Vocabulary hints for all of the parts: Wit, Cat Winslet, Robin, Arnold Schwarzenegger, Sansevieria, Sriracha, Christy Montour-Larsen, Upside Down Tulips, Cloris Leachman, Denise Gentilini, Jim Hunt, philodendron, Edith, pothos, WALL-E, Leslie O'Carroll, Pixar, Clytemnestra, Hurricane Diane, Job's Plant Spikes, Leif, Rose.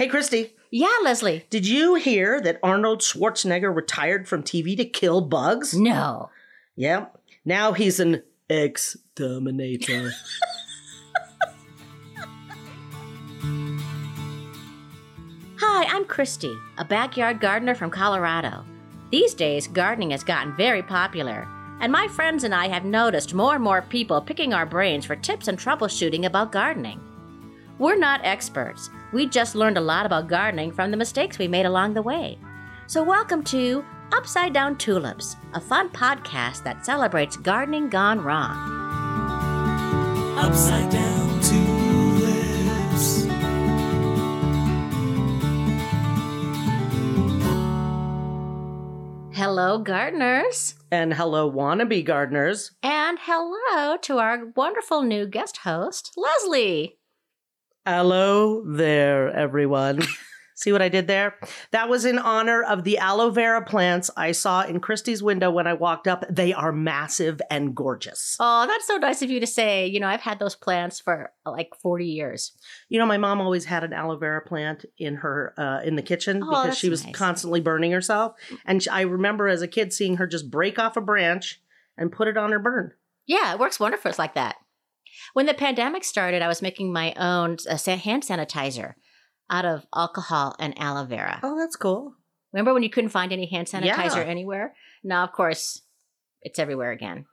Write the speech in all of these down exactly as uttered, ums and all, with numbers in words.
Hey, Christy. Yeah, Leslie. Did you hear that Arnold Schwarzenegger retired from T V to kill bugs? No. Yeah. Now he's an exterminator. Hi, I'm Christy, a backyard gardener from Colorado. These days, gardening has gotten very popular, and my friends and I have noticed more and more people picking our brains for tips and troubleshooting about gardening. We're not experts. We just learned a lot about gardening from the mistakes we made along the way. So welcome to Upside Down Tulips, a fun podcast that celebrates gardening gone wrong. Upside Down Tulips. Hello, gardeners. And hello, wannabe gardeners. And hello to our wonderful new guest host, Leslie. Hello there, everyone. See what I did there? That was in honor of the aloe vera plants I saw in Christy's window when I walked up. They are massive and gorgeous. Oh, that's so nice of you to say. You know, I've had those plants for like forty years. You know, my mom always had an aloe vera plant in her uh, in the kitchen oh, because she was nice. constantly burning herself. And I remember as a kid seeing her just break off a branch and put it on her burn. Yeah, it works wonderful. It's like that. When the pandemic started, I was making my own uh, hand sanitizer out of alcohol and aloe vera. Oh, that's cool. Remember when you couldn't find any hand sanitizer yeah. anywhere? Now, of course, it's everywhere again.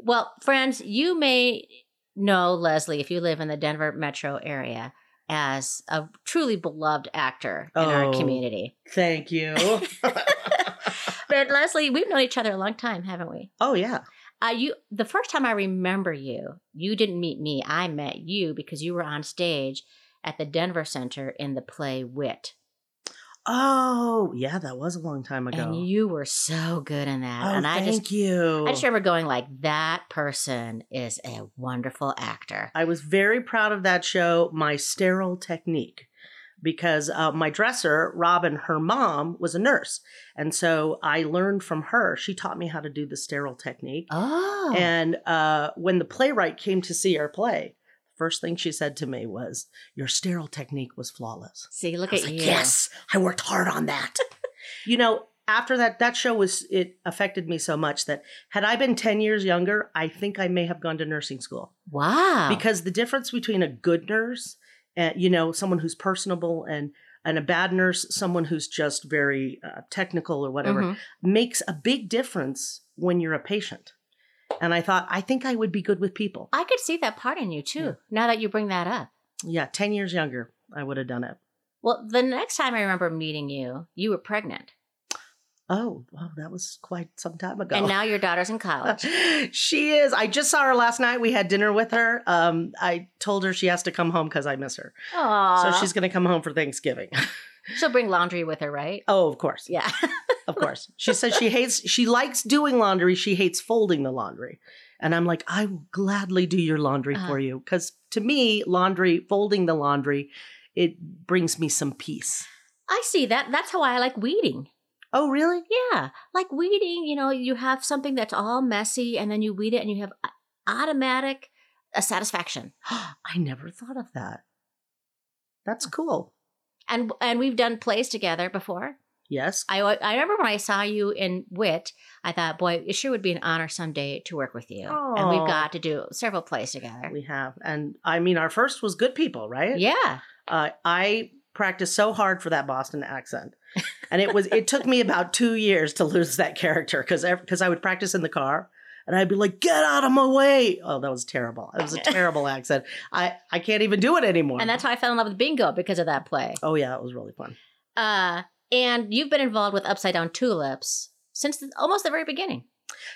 Well, friends, you may know Leslie, if you live in the Denver metro area, as a truly beloved actor in oh, our community. Thank you. But Leslie, we've known each other a long time, haven't we? Oh, yeah. Uh, you, the first time I remember you, you didn't meet me. I met you because you were on stage at the Denver Center in the play Wit. Oh, yeah, that was a long time ago. And you were so good in that. Oh, and I thank just, you. I just remember going like, that person is a wonderful actor. I was very proud of that show, my sterile technique. Because uh, my dresser, Robin, her mom, was a nurse. And so I learned from her. She taught me how to do the sterile technique. Oh. And uh, when the playwright came to see our play, the first thing she said to me was, your sterile technique was flawless. See, look I was at like, you. Yes, I worked hard on that. You know, after that, that show was, it affected me so much that had I been ten years younger, I think I may have gone to nursing school. Wow. Because the difference between a good nurse and, you know, someone who's personable and, and a bad nurse, someone who's just very uh, technical or whatever, mm-hmm. makes a big difference when you're a patient. And I thought, I think I would be good with people. I could see that part in you, too, yeah. now that you bring that up. Yeah, ten years younger, I would have done it. Well, the next time I remember meeting you, you were pregnant. Oh, wow, that was quite some time ago. And now your daughter's in college. She is. I just saw her last night. We had dinner with her. Um, I told her she has to come home because I miss her. Aww. So she's going to come home for Thanksgiving. She'll bring laundry with her, right? Oh, of course. Yeah. Of course. She says she hates, she likes doing laundry. She hates folding the laundry. And I'm like, I will gladly do your laundry uh-huh. for you. Because to me, laundry, folding the laundry, it brings me some peace. I see that. That's how I like weeding. Oh, really? Yeah. Like weeding, you know, you have something that's all messy and then you weed it and you have automatic uh, satisfaction. I never thought of that. That's cool. And and we've done plays together before. Yes. I, I remember when I saw you in Wit, I thought, boy, it sure would be an honor someday to work with you. Oh. And we've got to do several plays together. We have. And I mean, our first was Good People, right? Yeah. Uh, I practiced so hard for that Boston accent. And it was, it took me about two years to lose that character because because I would practice in the car and I'd be like, get out of my way. Oh, that was terrible. It was a terrible accent. I, I can't even do it anymore. And that's how I fell in love with bingo because of that play. Oh, yeah. It was really fun. Uh, and you've been involved with Upside Down Tulips since the, almost the very beginning.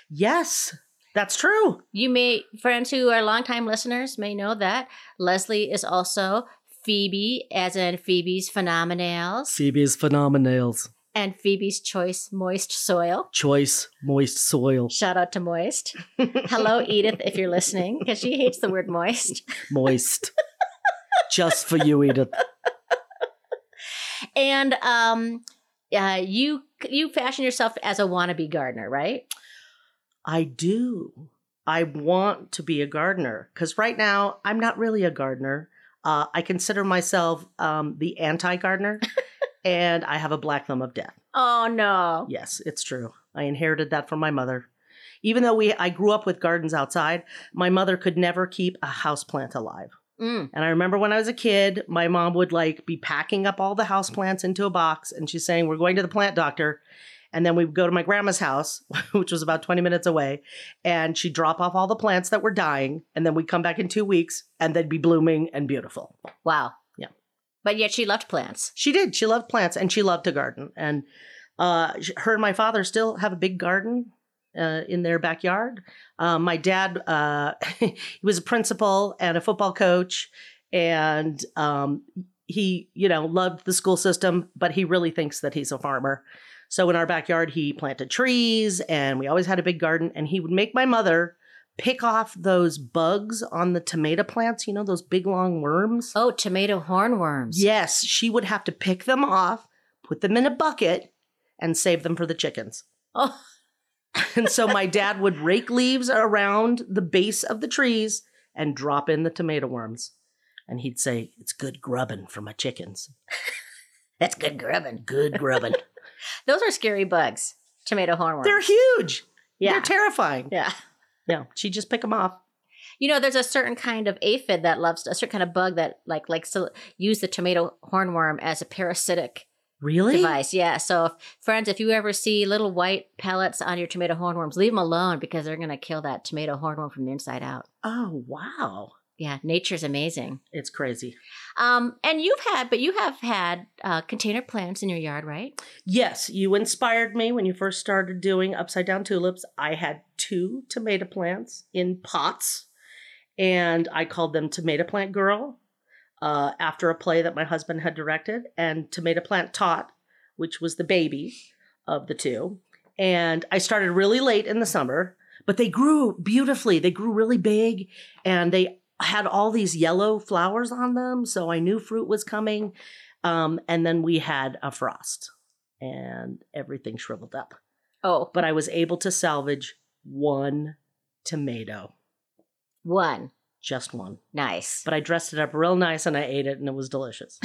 Yes, that's true. You may, friends who are longtime listeners may know that Leslie is also Phoebe, as in Phoebe's Phenomenals. Phoebe's Phenomenals. And Phoebe's Choice Moist Soil. Choice Moist Soil. Shout out to Moist. Hello, Edith, if you're listening, because she hates the word moist. Moist. Just for you, Edith. And um, uh, you you fashion yourself as a wannabe gardener, right? I do. I want to be a gardener, because right now, I'm not really a gardener. Uh, I consider myself um, the anti-gardener, and I have a black thumb of death. Oh, no. Yes, it's true. I inherited that from my mother. Even though we, I grew up with gardens outside, my mother could never keep a houseplant alive. Mm. And I remember when I was a kid, my mom would like be packing up all the houseplants into a box, and she's saying, we're going to the plant doctor. And then we would go to my grandma's house, which was about twenty minutes away, and she'd drop off all the plants that were dying, and then we'd come back in two weeks, and they'd be blooming and beautiful. Wow. Yeah. But yet she loved plants. She did. She loved plants, and she loved to garden. And uh, her and my father still have a big garden uh, in their backyard. Uh, my dad, uh, he was a principal and a football coach, and um, he, you know, loved the school system, but he really thinks that he's a farmer. So in our backyard, he planted trees, and we always had a big garden, and he would make my mother pick off those bugs on the tomato plants, you know, those big, long worms. Oh, tomato hornworms. Yes. She would have to pick them off, put them in a bucket, and save them for the chickens. Oh. And so my dad would rake leaves around the base of the trees and drop in the tomato worms. And he'd say, it's good grubbing for my chickens. That's good grubbing. Good grubbing. Those are scary bugs, tomato hornworms. They're huge. Yeah. They're terrifying. Yeah. No, she just pick them off. You know, there's a certain kind of aphid that loves, a certain kind of bug that like likes to use the tomato hornworm as a parasitic really? device. Yeah. So, if, friends, if you ever see little white pellets on your tomato hornworms, leave them alone because they're going to kill that tomato hornworm from the inside out. Oh, wow. Yeah. Nature's amazing. It's crazy. Um, and you've had, but you have had uh, container plants in your yard, right? Yes. You inspired me when you first started doing Upside Down Tulips. I had two tomato plants in pots, and I called them Tomato Plant Girl uh, after a play that my husband had directed, and Tomato Plant Tot, which was the baby of the two. And I started really late in the summer, but they grew beautifully. They grew really big, and they had all these yellow flowers on them, so I knew fruit was coming. Um, and then we had a frost, and everything shriveled up. Oh. But I was able to salvage one tomato. One? Just one. Nice. But I dressed it up real nice, and I ate it, and it was delicious.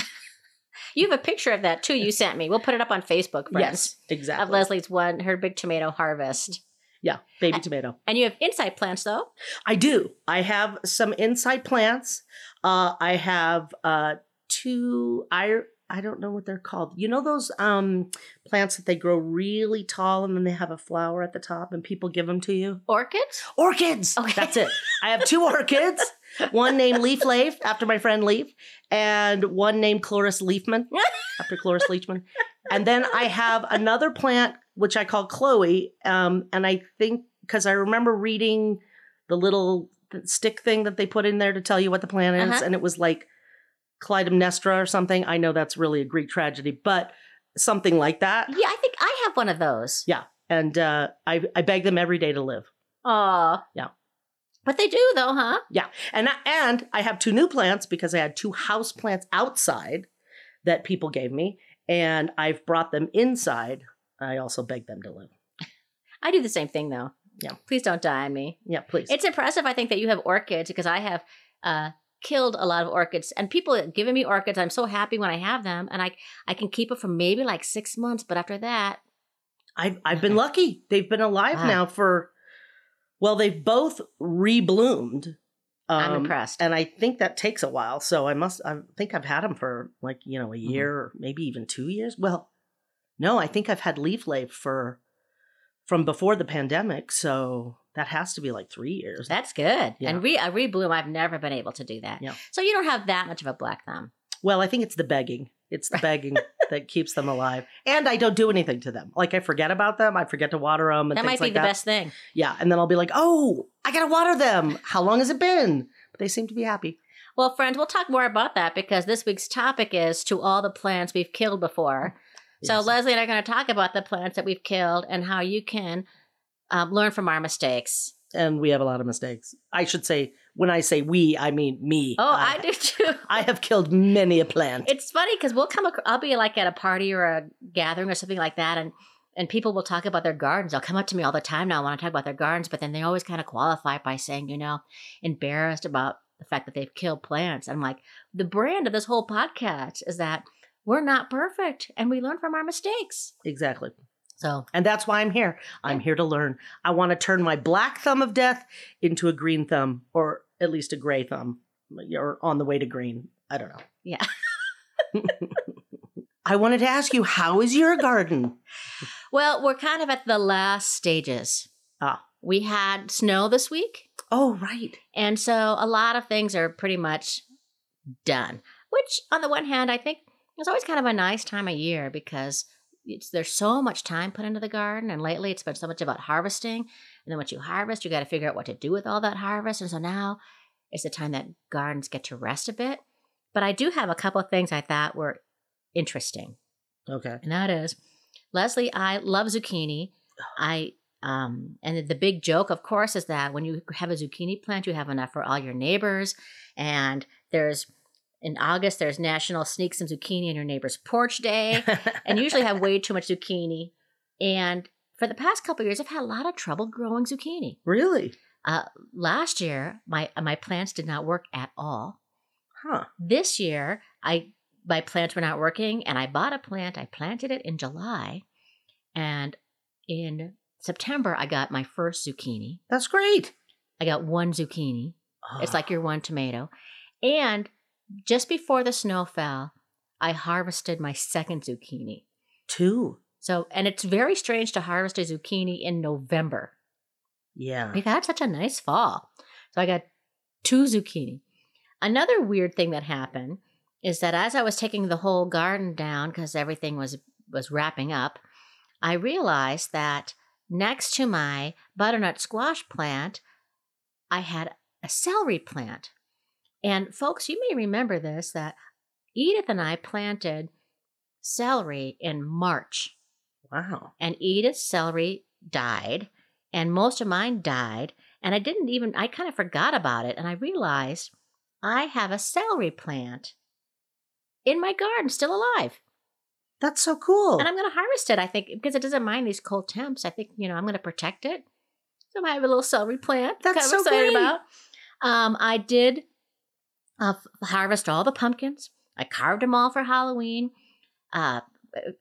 You have a picture of that, too, you sent me. We'll put it up on Facebook, friends. Yes, exactly. Of Leslie's one, her big tomato harvest. Yeah, baby and, tomato. And you have inside plants, though? I do. I have some inside plants. Uh, I have uh, two, I, I don't know what they're called. You know those um, plants that they grow really tall and then they have a flower at the top and people give them to you? Orchids? Orchids! Okay. That's it. I have two orchids. One named Leif Leif, after my friend Leif, and one named Cloris Leachman, after Cloris Leachman. And then I have another plant, which I call Chloe. Um, and I think, because I remember reading the little stick thing that they put in there to tell you what the plant is, uh-huh. and it was like Clytemnestra or something. I know that's really a Greek tragedy, but something like that. Yeah, I think I have one of those. Yeah, and uh, I, I beg them every day to live. Aw. Yeah. But they do, though, huh? Yeah. And I, and I have two new plants because I had two house plants outside that people gave me. And I've brought them inside. I also beg them to live. I do the same thing, though. Yeah. Please don't die on me. Yeah, please. It's impressive, I think, that you have orchids because I have uh, killed a lot of orchids. And people have given me orchids. I'm so happy when I have them. And I, I can keep it for maybe like six months. But after that. I've, I've been lucky. They've been alive wow. now for... Well, they've both re-bloomed. Um, I'm impressed. And I think that takes a while. So I must, I think I've had them for like, you know, a year mm-hmm. or maybe even two years. Well, no, I think I've had Leif Leif for, from before the pandemic. So that has to be like three years. That's good. Yeah. And re- a re-bloom, I've never been able to do that. Yeah. So you don't have that much of a black thumb. Well, I think it's the begging. It's the begging that keeps them alive. And I don't do anything to them. Like, I forget about them. I forget to water them. And that might be like the that. best thing. Yeah. And then I'll be like, oh, I got to water them. How long has it been? But they seem to be happy. Well, friends, we'll talk more about that because this week's topic is to all the plants we've killed before. Yes. So Leslie and I are going to talk about the plants that we've killed and how you can um, learn from our mistakes. And we have a lot of mistakes. I should say, when I say we, I mean me. Oh, I, I do too. I have killed many a plant. It's funny because we'll come across, I'll be like at a party or a gathering or something like that. And, and people will talk about their gardens. They'll come up to me all the time now when I talk about their gardens. But then they always kind of qualify by saying, you know, embarrassed about the fact that they've killed plants. I'm like, the brand of this whole podcast is that we're not perfect and we learn from our mistakes. Exactly. So, and that's why I'm here. I'm yeah. here to learn. I want to turn my black thumb of death into a green thumb, or at least a gray thumb, or on the way to green. I don't know. Yeah. I wanted to ask you, how is your garden? Well, we're kind of at the last stages. Ah. We had snow this week. Oh, right. And so a lot of things are pretty much done, which on the one hand, I think is always kind of a nice time of year because it's, there's so much time put into the garden. And lately it's been so much about harvesting. And then once you harvest, you got to figure out what to do with all that harvest. And so now it's the time that gardens get to rest a bit. But I do have a couple of things I thought were interesting. Okay. And that is, Leslie, I love zucchini. I um, and the big joke, of course, is that when you have a zucchini plant, you have enough for all your neighbors. And there's in August, there's National Sneak Some Zucchini on Your Neighbor's Porch Day, and usually have way too much zucchini. And for the past couple of years, I've had a lot of trouble growing zucchini. Really? Uh, last year, my my plants did not work at all. Huh. This year, I my plants were not working, and I bought a plant. I planted it in July, and in September, I got my first zucchini. That's great. I got one zucchini. Oh. It's like your one tomato. And just before the snow fell, I harvested my second zucchini. Two. So, and it's very strange to harvest a zucchini in November. Yeah. We've had such a nice fall. So I got two zucchini. Another weird thing that happened is that as I was taking the whole garden down because everything was, was wrapping up, I realized that next to my butternut squash plant, I had a celery plant. And folks, you may remember this, that Edith and I planted celery in March. Wow. And Edith's celery died, and most of mine died. And I didn't even, I kind of forgot about it. And I realized I have a celery plant in my garden, still alive. That's so cool. And I'm going to harvest it, I think, because it doesn't mind these cold temps. I think, you know, I'm going to protect it. So I have a little celery plant. That's so I'm excited great. About. Um, I did uh, harvest all the pumpkins. I carved them all for Halloween. Uh,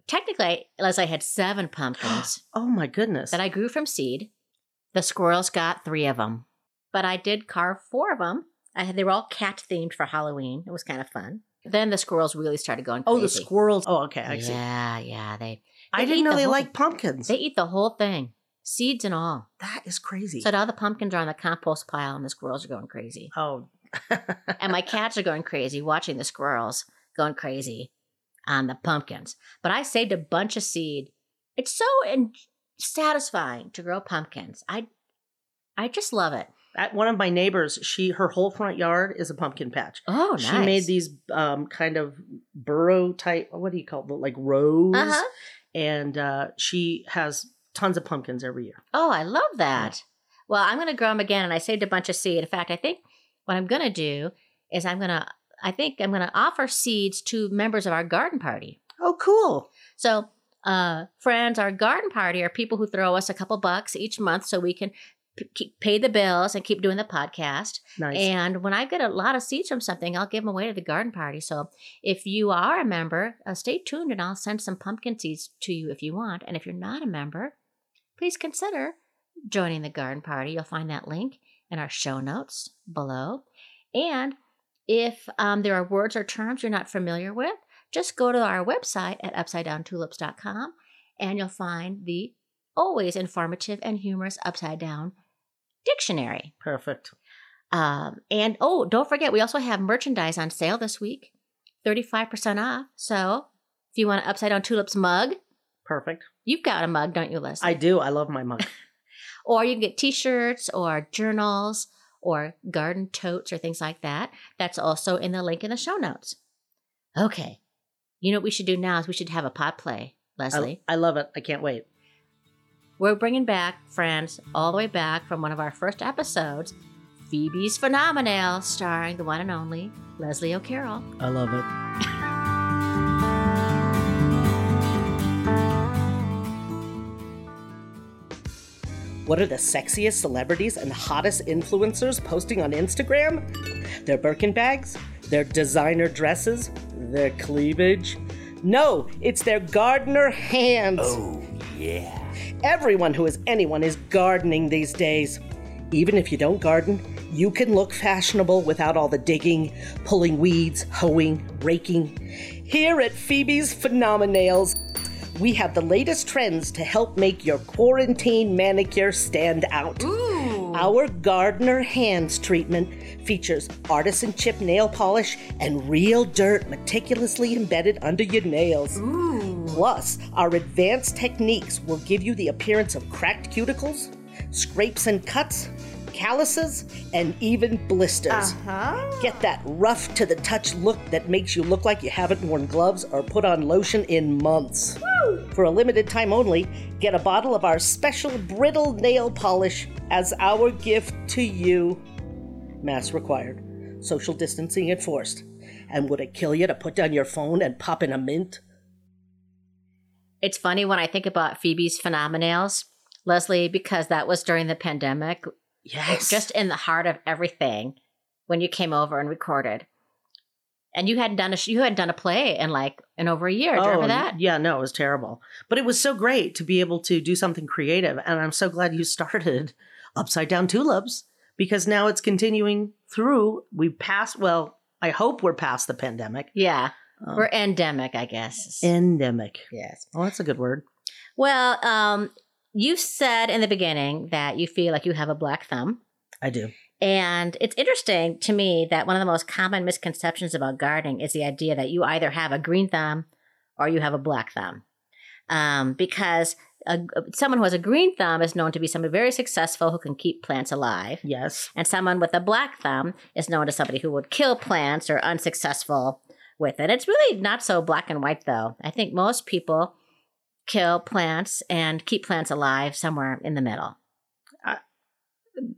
technically, Leslie had seven pumpkins. Oh, my goodness. That I grew from seed. The squirrels got three of them. But I did carve four of them. I had, they were all cat-themed for Halloween. It was kind of fun. Then the squirrels really started going crazy. Oh, the squirrels. Oh, okay. I see. Yeah, yeah. They, they I didn't know the they liked pumpkins. They eat the whole thing, seeds and all. That is crazy. So now the pumpkins are on the compost pile and the squirrels are going crazy. Oh. And my cats are going crazy watching the squirrels going crazy on the pumpkins. But I saved a bunch of seed. It's so in- satisfying to grow pumpkins. I, I just love it. At one of my neighbors, she her whole front yard is a pumpkin patch. Oh, nice. She made these um, kind of burrow type, what do you call them, like rows. Uh-huh. And uh, she has tons of pumpkins every year. Oh, I love that. Yeah. Well, I'm going to grow them again, and I saved a bunch of seed. In fact, I think what I'm going to do is I'm going to, I think I'm going to offer seeds to members of our garden party. Oh, cool. So, uh, friends, our garden party are people who throw us a couple bucks each month so we can Keep, pay the bills and keep doing the podcast. Nice. And when I get a lot of seeds from something, I'll give them away to the garden party. So if you are a member, uh, stay tuned and I'll send some pumpkin seeds to you if you want. And if you're not a member, please consider joining the garden party. You'll find that link in our show notes below. And if um, there are words or terms you're not familiar with, just go to our website at upside down tulips dot com and you'll find the always informative and humorous Upside Down Dictionary. Perfect. Um, and, oh, don't forget, we also have merchandise on sale this week, thirty-five percent off. So if you want an Upside Down Tulips mug. Perfect. You've got a mug, don't you, Leslie? I do. I love my mug. Or you can get T-shirts or journals or garden totes or things like that. That's also in the link in the show notes. Okay. You know what we should do now is we should have a pod play, Leslie. I, I love it. I can't wait. We're bringing back, friends, all the way back from one of our first episodes, Phoebe's Phenomenals, starring the one and only Leslie O'Carroll. I love it. What are the sexiest celebrities and hottest influencers posting on Instagram? their Birkin bags, their designer dresses, their cleavage. No, it's their gardener hands. Oh, yeah. Everyone who is anyone is gardening these days. Even if you don't garden, you can look fashionable without all the digging, pulling weeds, hoeing, raking. Here at Phoebe's Phenomenals, we have the latest trends to help make your quarantine manicure stand out. Ooh. Our Gardener Hands treatment features artisan chip nail polish and real dirt meticulously embedded under your nails. Ooh. Plus, our advanced techniques will give you the appearance of cracked cuticles, scrapes and cuts, calluses, and even blisters. Uh-huh. Get that rough to the touch look that makes you look like you haven't worn gloves or put on lotion in months. Woo! For a limited time only, get a bottle of our special brittle nail polish as our gift to you. Masks required, social distancing enforced. And would it kill you to put down your phone and pop in a mint? It's funny when I think about Phoebe's Phenomenals, Leslie, because that was during the pandemic. Yes. Just in the heart of everything when you came over and recorded. And you hadn't done a, you hadn't done a play in like in over a year. Do you oh, remember that? Yeah, no, it was terrible. But it was so great to be able to do something creative. And I'm so glad you started Upside Down Tulips because now it's continuing through. We've passed, well, I hope we're past the pandemic. Yeah. Um, we're endemic, I guess. Endemic. Yes. Oh, that's a good word. Well, um... you said in the beginning that you feel like you have a black thumb. I do. And it's interesting to me that one of the most common misconceptions about gardening is the idea that you either have a green thumb or you have a black thumb. Um, because a, someone who has a green thumb is known to be someone very successful who can keep plants alive. Yes. And someone with a black thumb is known as somebody who would kill plants or unsuccessful with it. It's really not so black and white, though. I think most people kill plants and keep plants alive somewhere in the middle. Uh,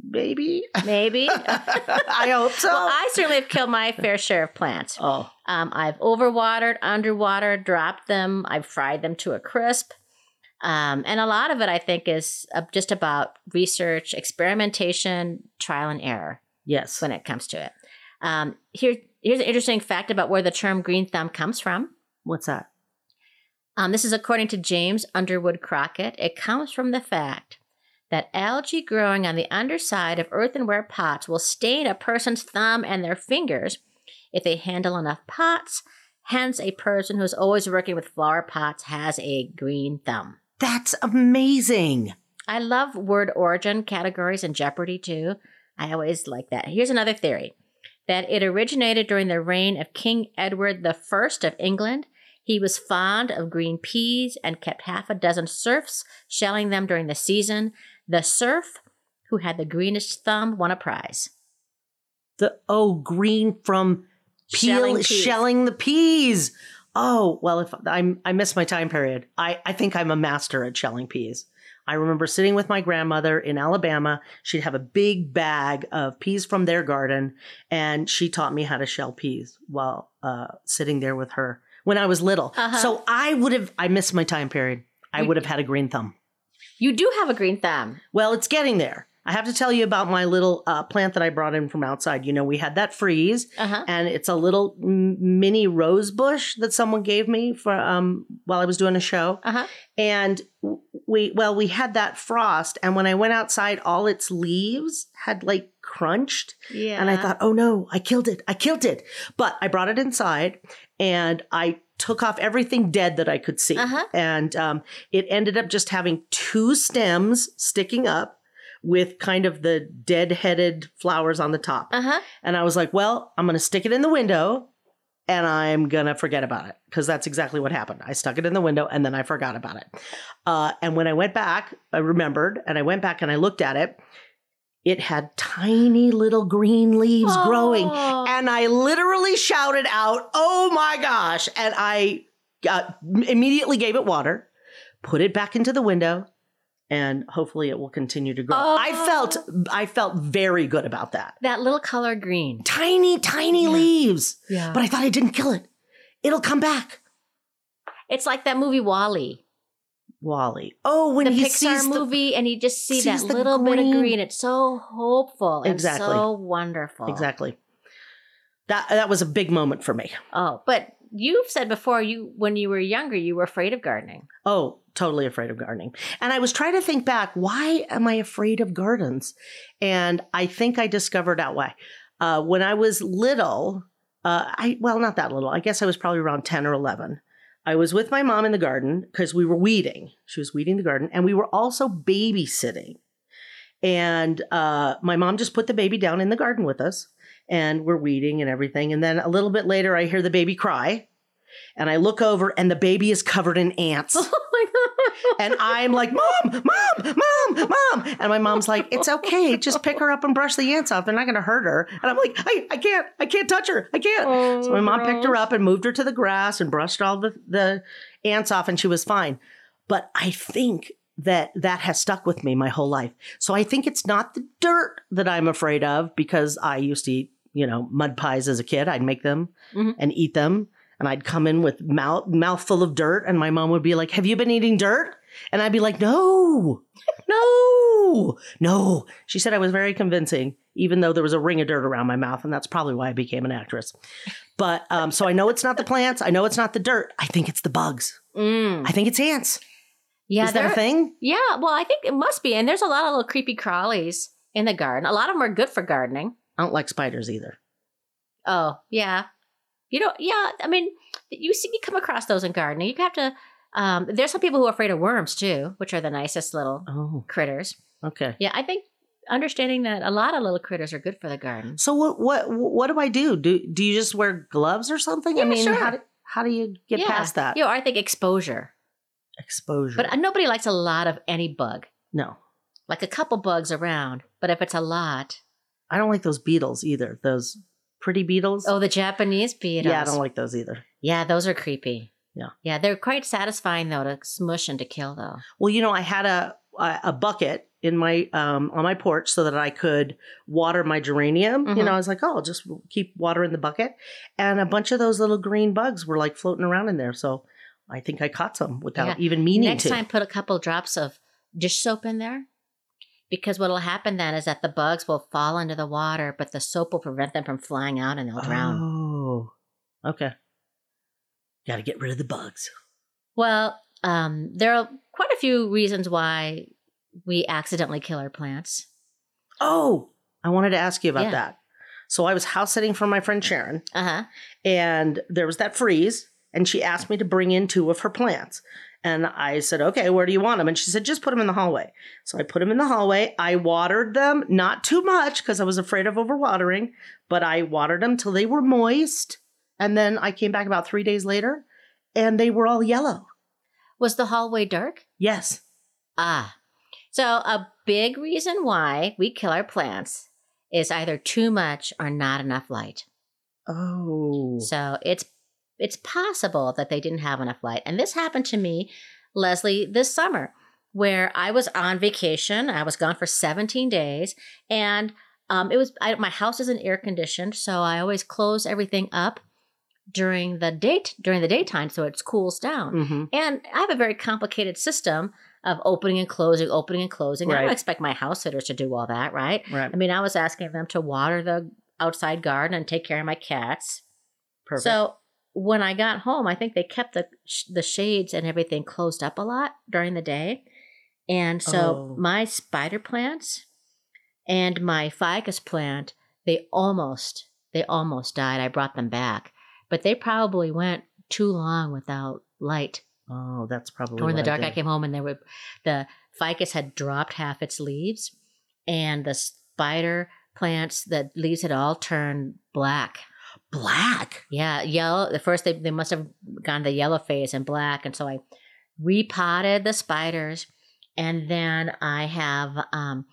maybe. Maybe. I hope so. Well, I certainly have killed my fair share of plants. Oh. Um, I've overwatered, underwatered, dropped them. I've fried them to a crisp. Um, and a lot of it, I think, is just about research, experimentation, trial and error. Yes. When it comes to it. Um, here, here's an interesting fact about where the term green thumb comes from. What's that? Um, this is according to James Underwood Crockett. It comes from the fact that algae growing on the underside of earthenware pots will stain a person's thumb and their fingers if they handle enough pots. Hence, a person who's always working with flower pots has a green thumb. That's amazing. I love word origin categories in Jeopardy, too. I always like that. Here's another theory, that it originated during the reign of King Edward the First of England. He was fond of green peas and kept half a dozen serfs, shelling them during the season. The serf who had the greenest thumb won a prize. The oh, green from peel, shelling, shelling the peas. Oh, well, if I'm, I miss my time period. I, I think I'm a master at shelling peas. I remember sitting with my grandmother in Alabama. She'd have a big bag of peas from their garden, and she taught me how to shell peas while uh, sitting there with her. When I was little. Uh-huh. So I would have, I missed my time period. I you, would have had a green thumb. You do have a green thumb. Well, it's getting there. I have to tell you about my little uh, plant that I brought in from outside. You know, we had that freeze. Uh-huh. And it's a little mini rose bush that someone gave me for um, while I was doing a show. Uh-huh. And we, well, we had that frost. And when I went outside, all its leaves had like crunched. Yeah. And I thought, oh no, I killed it. I killed it. But I brought it inside. And I took off everything dead that I could see. Uh-huh. And um, it ended up just having two stems sticking up with kind of the dead-headed flowers on the top. Uh-huh. And I was like, well, I'm going to stick it in the window and I'm going to forget about it. Because that's exactly what happened. I stuck it in the window and then I forgot about it. Uh, and when I went back, I remembered and I went back and I looked at it. It had tiny little green leaves oh. growing. And I literally shouted out, oh my gosh. And I uh, immediately gave it water, put it back into the window, and hopefully it will continue to grow. Oh. I felt I felt very good about that. That little color green. Tiny, tiny yeah. leaves. Yeah. But I thought I didn't kill it. It'll come back. It's like that movie WALL-E. Wally. Oh, when the he Pixar sees the movie and you just see that little green. bit of green. It's so hopeful. Exactly. It's so wonderful. Exactly. that that was a big moment for me. Oh, but you've said before, you when you were younger, you were afraid of gardening. Oh, totally afraid of gardening. And I was trying to think back, why am I afraid of gardens? And I think I discovered out why. Uh, when I was little, uh, I well, not that little. I guess I was probably around ten or eleven. I was with my mom in the garden because we were weeding. She was weeding the garden. And we were also babysitting. And uh, my mom just put the baby down in the garden with us. And we're weeding and everything. And then a little bit later, I hear the baby cry. And I look over and the baby is covered in ants. Oh my God. And I'm like, Mom, Mom, Mom, Mom. And my mom's like, it's okay. Just pick her up and brush the ants off. They're not going to hurt her. And I'm like, I, I can't. I can't touch her. I can't. Oh, so my mom gross. picked her up and moved her to the grass and brushed all the, the ants off. And she was fine. But I think that that has stuck with me my whole life. So I think it's not the dirt that I'm afraid of, because I used to eat, you know, mud pies as a kid. I'd make them mm-hmm. and eat them. And I'd come in with mouth mouthful of dirt, and my mom would be like, have you been eating dirt? And I'd be like, no, no, no. She said I was very convincing, even though there was a ring of dirt around my mouth. And that's probably why I became an actress. But um, so I know it's not the plants. I know it's not the dirt. I think it's the bugs. Mm. I think it's ants. Yeah, is that a thing? Yeah. Well, I think it must be. And there's a lot of little creepy crawlies in the garden. A lot of them are good for gardening. I don't like spiders either. Oh, yeah. You know, yeah, I mean, you see, you come across those in gardening. You have to, um, there's some people who are afraid of worms too, which are the nicest little oh, critters. Okay. Yeah, I think understanding that a lot of little critters are good for the garden. So what what what do I do? Do do you just wear gloves or something? Yeah, I mean, sure. how, do, how do you get yeah. past that? Yeah, you know, I think exposure. Exposure. But nobody likes a lot of any bug. No. Like a couple bugs around, but if it's a lot. I don't like those beetles either, those... Pretty beetles. Oh, the Japanese beetles. Yeah, I don't like those either. Yeah, those are creepy. Yeah. Yeah, they're quite satisfying, though, to smush and to kill, though. Well, you know, I had a a bucket in my um on my porch so that I could water my geranium. Mm-hmm. You know, I was like, oh, I'll just keep water in the bucket. And a bunch of those little green bugs were, like, floating around in there. So I think I caught some without yeah. even meaning Next to. Next time, put a couple drops of dish soap in there. Because what will happen then is that the bugs will fall into the water, but the soap will prevent them from flying out and they'll drown. Oh, okay. Got to get rid of the bugs. Well, um, there are quite a few reasons why we accidentally kill our plants. Oh, I wanted to ask you about yeah. that. So I was house sitting for my friend Sharon. Uh-huh. And there was that freeze. And she asked me to bring in two of her plants. And I said, okay, where do you want them? And she said, just put them in the hallway. So I put them in the hallway. I watered them, not too much because I was afraid of overwatering, but I watered them till they were moist. And then I came back about three days later and they were all yellow. Was the hallway dark? Yes. Ah. So a big reason why we kill our plants is either too much or not enough light. Oh. So it's It's possible that they didn't have enough light. And this happened to me, Leslie, this summer, where I was on vacation. I was gone for seventeen days. And um, it was I, my house isn't air conditioned, so I always close everything up during the day, during the daytime so it cools down. Mm-hmm. And I have a very complicated system of opening and closing, opening and closing. Right. I don't expect my house sitters to do all that, right? right? I mean, I was asking them to water the outside garden and take care of my cats. Perfect. So when I got home, I think they kept the sh- the shades and everything closed up a lot during the day. And so oh. my spider plants and my ficus plant, they almost, they almost died. I brought them back. But they probably went too long without light. Oh, that's probably During the dark, I, I came home and there were, the ficus had dropped half its leaves. And the spider plants, the leaves had all turned black. Black? Yeah, yellow. At first, they, they must have gone to the yellow phase and black. And so I repotted the spiders. And then I have um,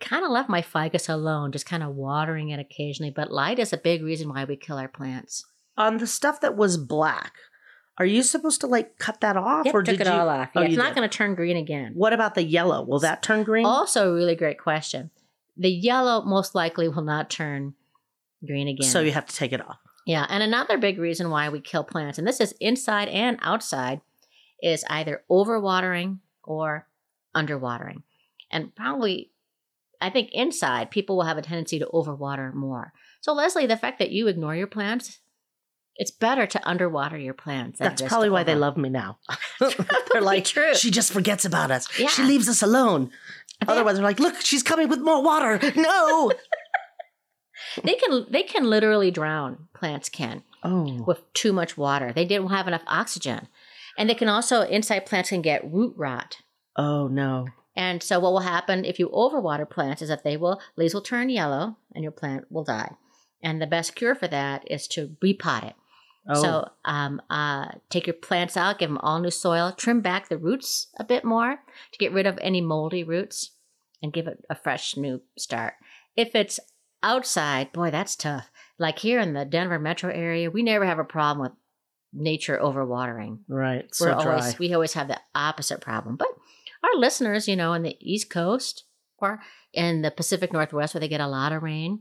kind of left my ficus alone, just kind of watering it occasionally. But light is a big reason why we kill our plants. On the stuff that was black, are you supposed to like cut that off? Yep, or took did it you... all off. Oh, yeah, it's not going to turn green again. What about the yellow? Will that turn green? Also a really great question. The yellow most likely will not turn green again. So you have to take it off. Yeah. And another big reason why we kill plants, and this is inside and outside, is either overwatering or underwatering. And probably, I think inside, people will have a tendency to overwater more. So Leslie, the fact that you ignore your plants, it's better to underwater your plants. That's probably why they love me now. They're like, true. She just forgets about us. Yeah. She leaves us alone. They Otherwise, have- they're like, look, she's coming with more water. No. They can they can literally drown. Plants can. Oh. With too much water. They didn't have enough oxygen. And they can also, inside plants can get root rot. Oh, no. And so what will happen if you overwater plants is that they will, leaves will turn yellow and your plant will die. And the best cure for that is to repot it. Oh. So um, uh, take your plants out, give them all new soil, trim back the roots a bit more to get rid of any moldy roots and give it a fresh new start. If it's outside, boy, that's tough. Like here in the Denver metro area, we never have a problem with nature overwatering. Right. So We're always, dry. We always have the opposite problem. But our listeners, you know, on the East Coast or in the Pacific Northwest where they get a lot of rain,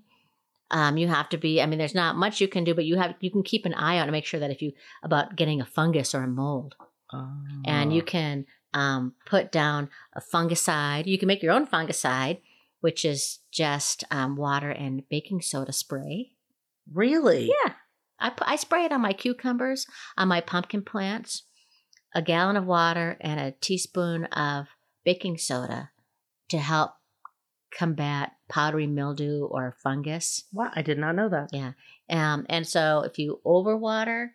Um, you have to be, I mean, there's not much you can do, but you have, you can keep an eye out and make sure that if you, about getting a fungus or a mold oh. and you can um, put down a fungicide. You can make your own fungicide, which is just um, water and baking soda spray. Really? Yeah. I, I spray it on my cucumbers, on my pumpkin plants, a gallon of water and a teaspoon of baking soda to help combat powdery mildew or fungus. Wow, I did not know that. Yeah. Um, and so if you overwater,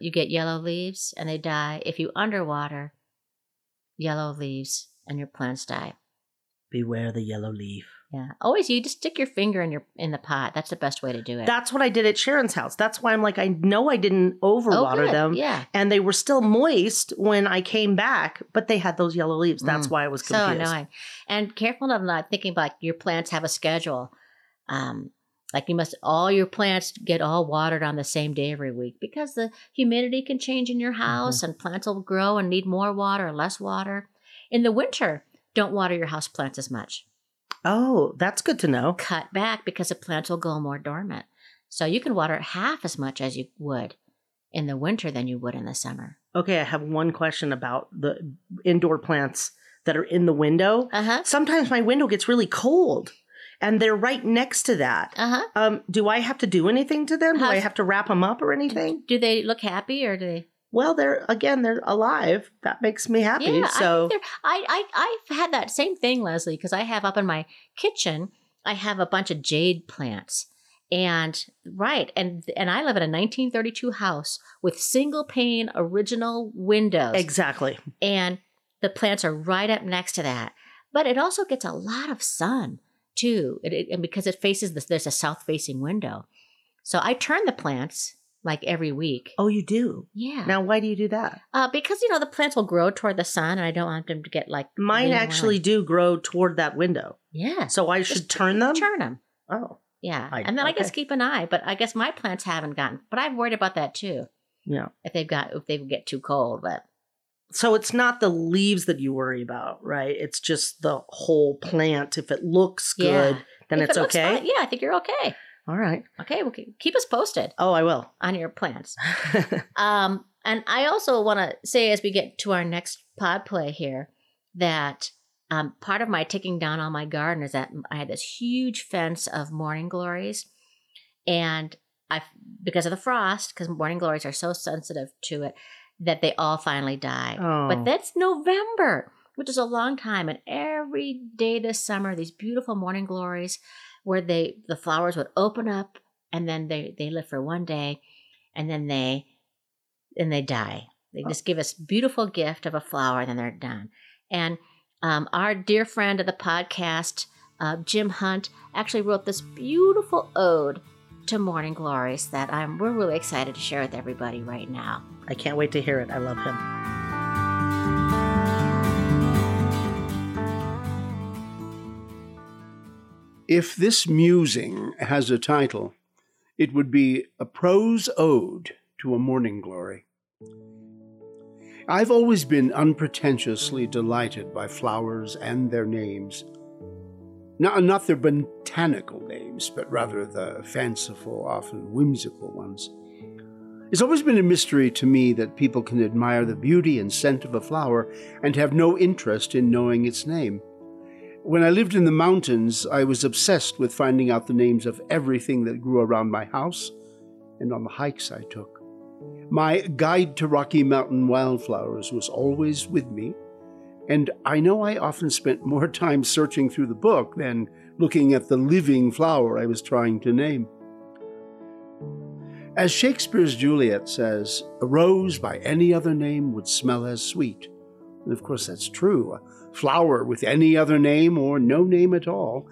you get yellow leaves and they die. If you underwater, yellow leaves and your plants die. Beware the yellow leaf. Yeah. Always, you just stick your finger in your in the pot. That's the best way to do it. That's what I did at Sharon's house. That's why I'm like, I know I didn't overwater oh, them. Yeah. And they were still moist when I came back, but they had those yellow leaves. That's mm. why I was confused. So annoying. And careful of not thinking about your plants have a schedule. Um, like you must, all your plants get all watered on the same day every week because the humidity can change in your house mm-hmm. and plants will grow and need more water or less water. In the winter, don't water your house plants as much. Oh, that's good to know. Cut back because the plants will go more dormant. So you can water half as much as you would in the winter than you would in the summer. Okay, I have one question about the indoor plants that are in the window. Uh-huh. Sometimes my window gets really cold and they're right next to that. Uh-huh. Um, do I have to do anything to them? Do How's, I have to wrap them up or anything? Do they look happy or do they... Well, they're again, they're alive. That makes me happy. Yeah, so I, I, I I've had that same thing, Leslie, because I have up in my kitchen, I have a bunch of jade plants, and right, and and I live in a nineteen thirty-two house with single pane original windows. Exactly, and the plants are right up next to that. But it also gets a lot of sun too, it, it, and because it faces this, there's a south facing window, so I turn the plants. Like every week. Oh, you do? Yeah. Now, why do you do that? Uh, because, you know, the plants will grow toward the sun and I don't want them to get like... Mine actually around. do grow toward that window. Yeah. So I Just should turn them? Turn them. Oh. Yeah. I, and then okay. I guess keep an eye. But I guess my plants haven't gotten... But I've worried about that too. Yeah. If they've got... If they get too cold, but... So it's not the leaves that you worry about, right? It's just the whole plant. If it looks good, yeah. then if it's it okay? Fine, yeah, I think you're okay. All right. Okay. Well, keep us posted. Oh, I will. On your plans. um, and I also want to say as we get to our next pod play here that um, part of my taking down all my garden is that I had this huge fence of morning glories. And I, because of the frost, because morning glories are so sensitive to it, that they all finally died. Oh. But that's November, which is a long time. And every day this summer, these beautiful morning glories where they the flowers would open up and then they, they live for one day and then they and they die. They oh. just give us beautiful gift of a flower and then they're done. And um, our dear friend of the podcast, uh, Jim Hunt, actually wrote this beautiful ode to morning glories that I'm, we're really excited to share with everybody right now. I can't wait to hear it. I love him. If this musing has a title, it would be A Prose Ode to a Morning Glory. I've always been unpretentiously delighted by flowers and their names. Not, not their botanical names, but rather the fanciful, often whimsical ones. It's always been a mystery to me that people can admire the beauty and scent of a flower and have no interest in knowing its name. When I lived in the mountains, I was obsessed with finding out the names of everything that grew around my house and on the hikes I took. My guide to Rocky Mountain wildflowers was always with me, and I know I often spent more time searching through the book than looking at the living flower I was trying to name. As Shakespeare's Juliet says, a rose by any other name would smell as sweet. And of course that's true. A flower with any other name or no name at all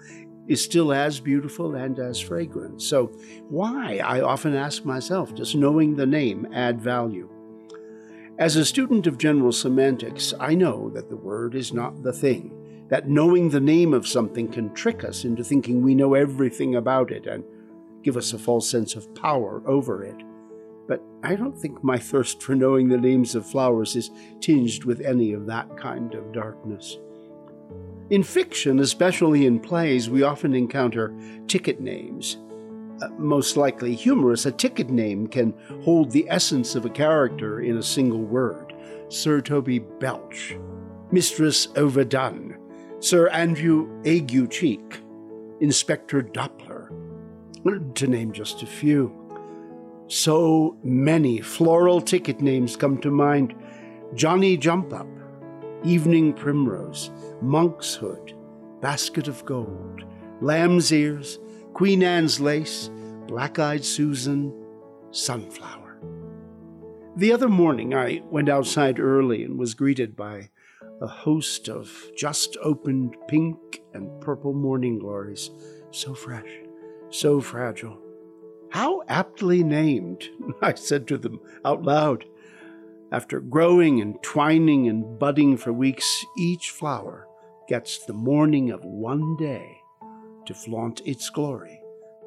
is still as beautiful and as fragrant. So why, I often ask myself, does knowing the name add value? As a student of general semantics, I know that the word is not the thing, that knowing the name of something can trick us into thinking we know everything about it and give us a false sense of power over it. But I don't think my thirst for knowing the names of flowers is tinged with any of that kind of darkness. In fiction, especially in plays, we often encounter ticket names. Uh, most likely humorous, a ticket name can hold the essence of a character in a single word. Sir Toby Belch, Mistress Overdone, Sir Andrew Ague-Cheek, Inspector Doppler, to name just a few. So many floral ticket names come to mind. Johnny Jump Up, Evening Primrose, Monk's Hood, Basket of Gold, Lamb's Ears, Queen Anne's Lace, Black-Eyed Susan, Sunflower. The other morning I went outside early and was greeted by a host of just-opened pink and purple morning glories, so fresh, so fragile. How aptly named, I said to them out loud. After growing and twining and budding for weeks, each flower gets the morning of one day to flaunt its glory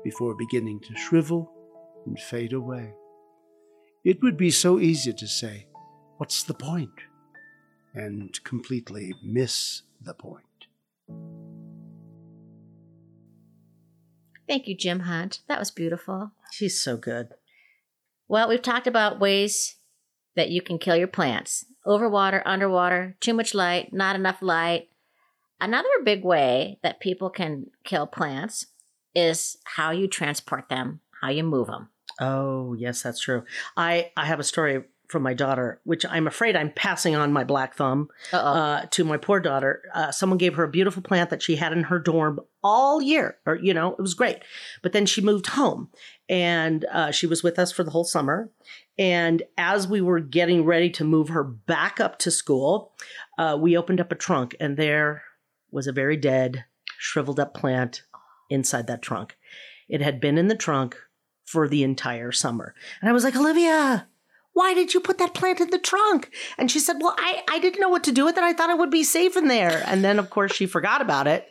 before beginning to shrivel and fade away. It would be so easy to say, "What's the point?" and completely miss the point. Thank you, Jim Hunt. That was beautiful. She's so good. Well, we've talked about ways that you can kill your plants. Overwater, underwater, too much light, not enough light. Another big way that people can kill plants is how you transport them, how you move them. Oh, yes, that's true. I, I have a story from my daughter, which I'm afraid I'm passing on my black thumb uh, to my poor daughter. Uh, someone gave her a beautiful plant that she had in her dorm all year, or, you know, it was great. But then she moved home and uh, she was with us for the whole summer. And as we were getting ready to move her back up to school, uh, we opened up a trunk and there was a very dead, shriveled up plant inside that trunk. It had been in the trunk for the entire summer. And I was like, Olivia, why did you put that plant in the trunk? And she said, well, I, I didn't know what to do with it. I thought it would be safe in there. And then, of course, she forgot about it.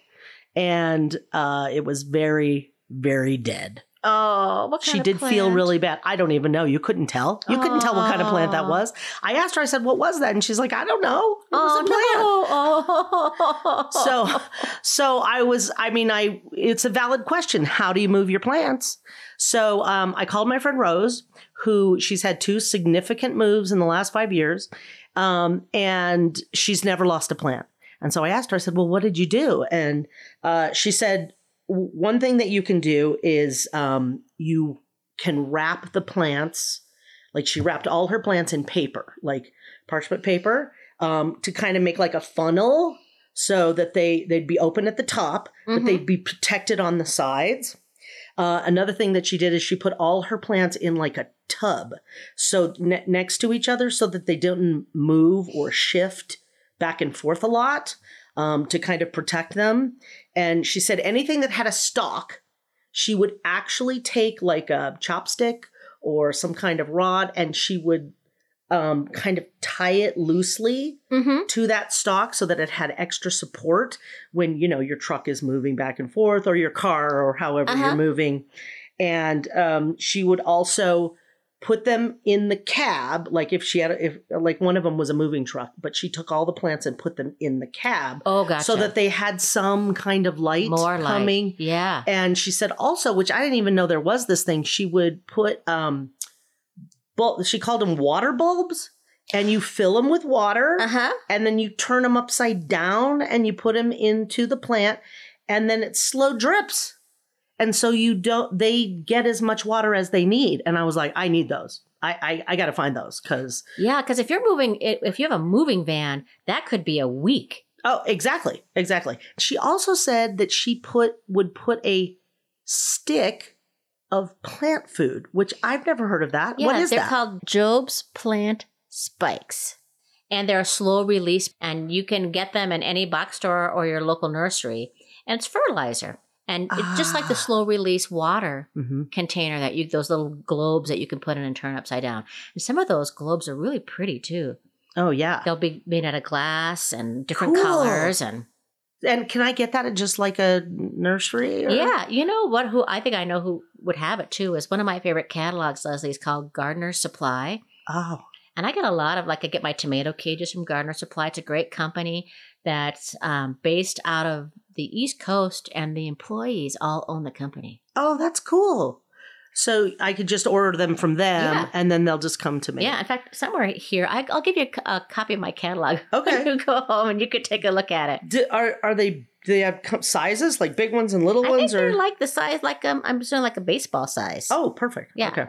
And uh, it was very, very dead. Oh, what kind of plant? She did feel really bad. I don't even know. You couldn't tell. You oh. couldn't tell what kind of plant that was. I asked her, I said, what was that? And she's like, I don't know. It was oh, a plant. No. Oh. So, so I was, I mean, I, it's a valid question. How do you move your plants? So um, I called my friend Rose, who she's had two significant moves in the last five years. Um, and she's never lost a plant. And so I asked her, I said, well, what did you do? And uh, she said, one thing that you can do is um, you can wrap the plants, like she wrapped all her plants in paper, like parchment paper, um, to kind of make like a funnel so that they, they'd be open at the top, mm-hmm. but they'd be protected on the sides. Uh, another thing that she did is she put all her plants in like a tub, so ne- next to each other so that they didn't move or shift back and forth a lot. Um, to kind of protect them. And she said anything that had a stalk, she would actually take like a chopstick or some kind of rod and she would um, kind of tie it loosely mm-hmm. to that stalk so that it had extra support when, you know, your truck is moving back and forth or your car or however uh-huh. you're moving. And um, she would also put them in the cab, like if she had, if like one of them was a moving truck, but she took all the plants and put them in the cab. Oh, gotcha. So that they had some kind of light More coming. Light. Yeah. And she said also, which I didn't even know there was this thing, she would put, um, bul- she called them water bulbs. And you fill them with water, uh-huh. and then you turn them upside down, and you put them into the plant, and then it slow drips. And so you don't, they get as much water as they need. And I was like, I need those. I I, I got to find those because. Yeah, because if you're moving, if you have a moving van, that could be a week. Oh, exactly. Exactly. She also said that she put would put a stick of plant food, which I've never heard of that. Yeah, what is they're that? They're called Job's Plant Spikes. And they're slow release. And you can get them in any box store or your local nursery. And it's fertilizer. And ah. it's just like the slow release water mm-hmm. container that you, those little globes that you can put in and turn upside down. And some of those globes are really pretty too. Oh, yeah. They'll be made out of glass and different cool. colors. And and can I get that at just like a nursery? Or? Yeah. You know what? Who I think I know who would have it too is one of my favorite catalogs, Leslie, is called Gardener's Supply. Oh. And I get a lot of, like, I get my tomato cages from Gardener's Supply. It's a great company that's um, based out of the East Coast, and the employees all own the company. Oh, that's cool. So I could just order them from them, yeah. and then they'll just come to me. Yeah. In fact, somewhere here, I, I'll give you a, a copy of my catalog. Okay. You go home and you could take a look at it. Do, are are they? Do they have sizes like big ones and little I ones? I think or? They're like the size, like um, I'm assuming like a baseball size. Oh, perfect. Yeah. Okay.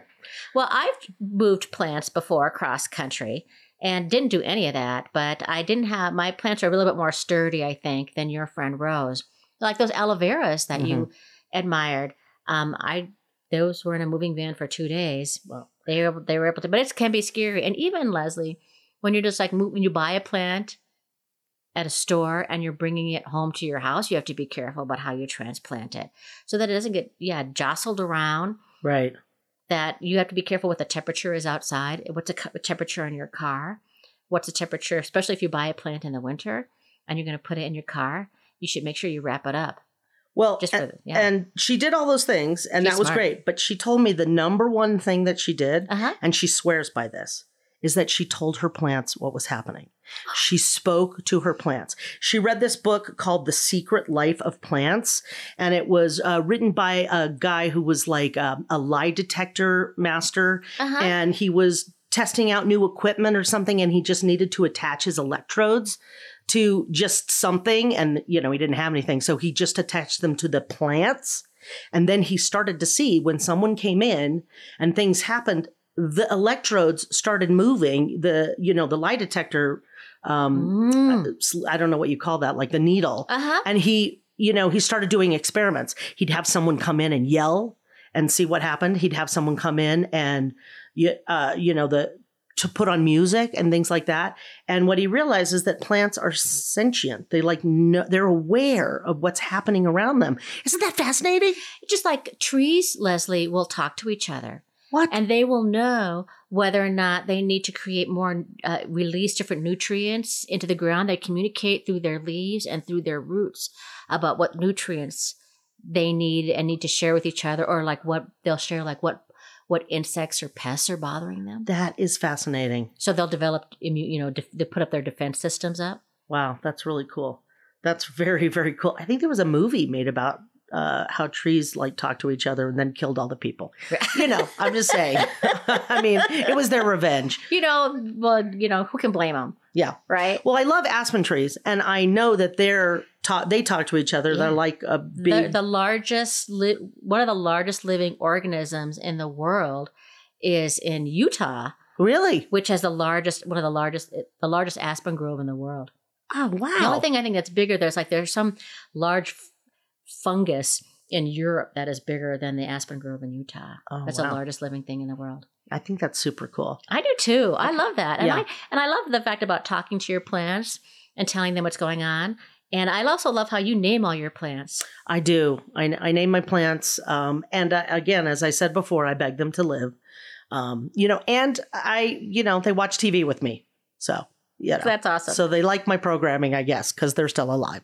Well, I've moved plants before across country. And didn't do any of that, but I didn't have, my plants are a little bit more sturdy, I think, than your friend Rose. Like those aloe veras that mm-hmm. you admired, um, I those were in a moving van for two days. Well, they were, they were able to, but it can be scary. And even, Leslie, when you're just like, when you buy a plant at a store and you're bringing it home to your house, you have to be careful about how you transplant it so that it doesn't get, yeah, jostled around. Right. That you have to be careful what the temperature is outside, what's the temperature in your car, what's the temperature, especially if you buy a plant in the winter and you're going to put it in your car, you should make sure you wrap it up. Well, just and, for, yeah. and she did all those things and She's that was smart. Great. But she told me the number one thing that she did, uh-huh. and she swears by this, is that she told her plants what was happening. She spoke to her plants. She read this book called The Secret Life of Plants, and it was uh, written by a guy who was like uh, a lie detector master, uh-huh. and he was testing out new equipment or something, and he just needed to attach his electrodes to just something, and you know he didn't have anything, so he just attached them to the plants, and then he started to see when someone came in and things happened, the electrodes started moving, the, you know, the lie detector, um, mm. I don't know what you call that, like the needle. Uh-huh. And he, you know, he started doing experiments. He'd have someone come in and yell and see what happened. He'd have someone come in and, uh, you know, the to put on music and things like that. And what he realized is that plants are sentient. They like, know, they're aware of what's happening around them. Isn't that fascinating? Just like trees, Leslie, will talk to each other. What? And they will know whether or not they need to create more, uh, release different nutrients into the ground. They communicate through their leaves and through their roots about what nutrients they need and need to share with each other, or like what they'll share, like what, what insects or pests are bothering them. That is fascinating. So they'll develop, you know, def- they put up their defense systems up. Wow. That's really cool. That's very, very cool. I think there was a movie made about Uh, how trees like talk to each other and then killed all the people. You know, I'm just saying. I mean, it was their revenge. You know, well, you know, who can blame them? Yeah. Right. Well, I love aspen trees, and I know that they're ta- they talk to each other. Yeah. They're like a big... The, the largest, li- one of the largest living organisms in the world is in Utah. Really? Which has the largest, one of the largest, the largest aspen grove in the world. Oh, wow. The only thing I think that's bigger, there's like, there's some large... fungus in Europe that is bigger than the aspen grove in Utah. Oh, that's wow. the largest living thing in the world. I think that's super cool. I do too. Okay. I love that. And, yeah. I, and I love the fact about talking to your plants and telling them what's going on. And I also love how you name all your plants. I do. I, I name my plants. Um, and I, again, as I said before, I beg them to live. Um, you know, and I, you know, they watch T V with me. So, yeah. You know. So that's awesome. So they like my programming, I guess, because they're still alive.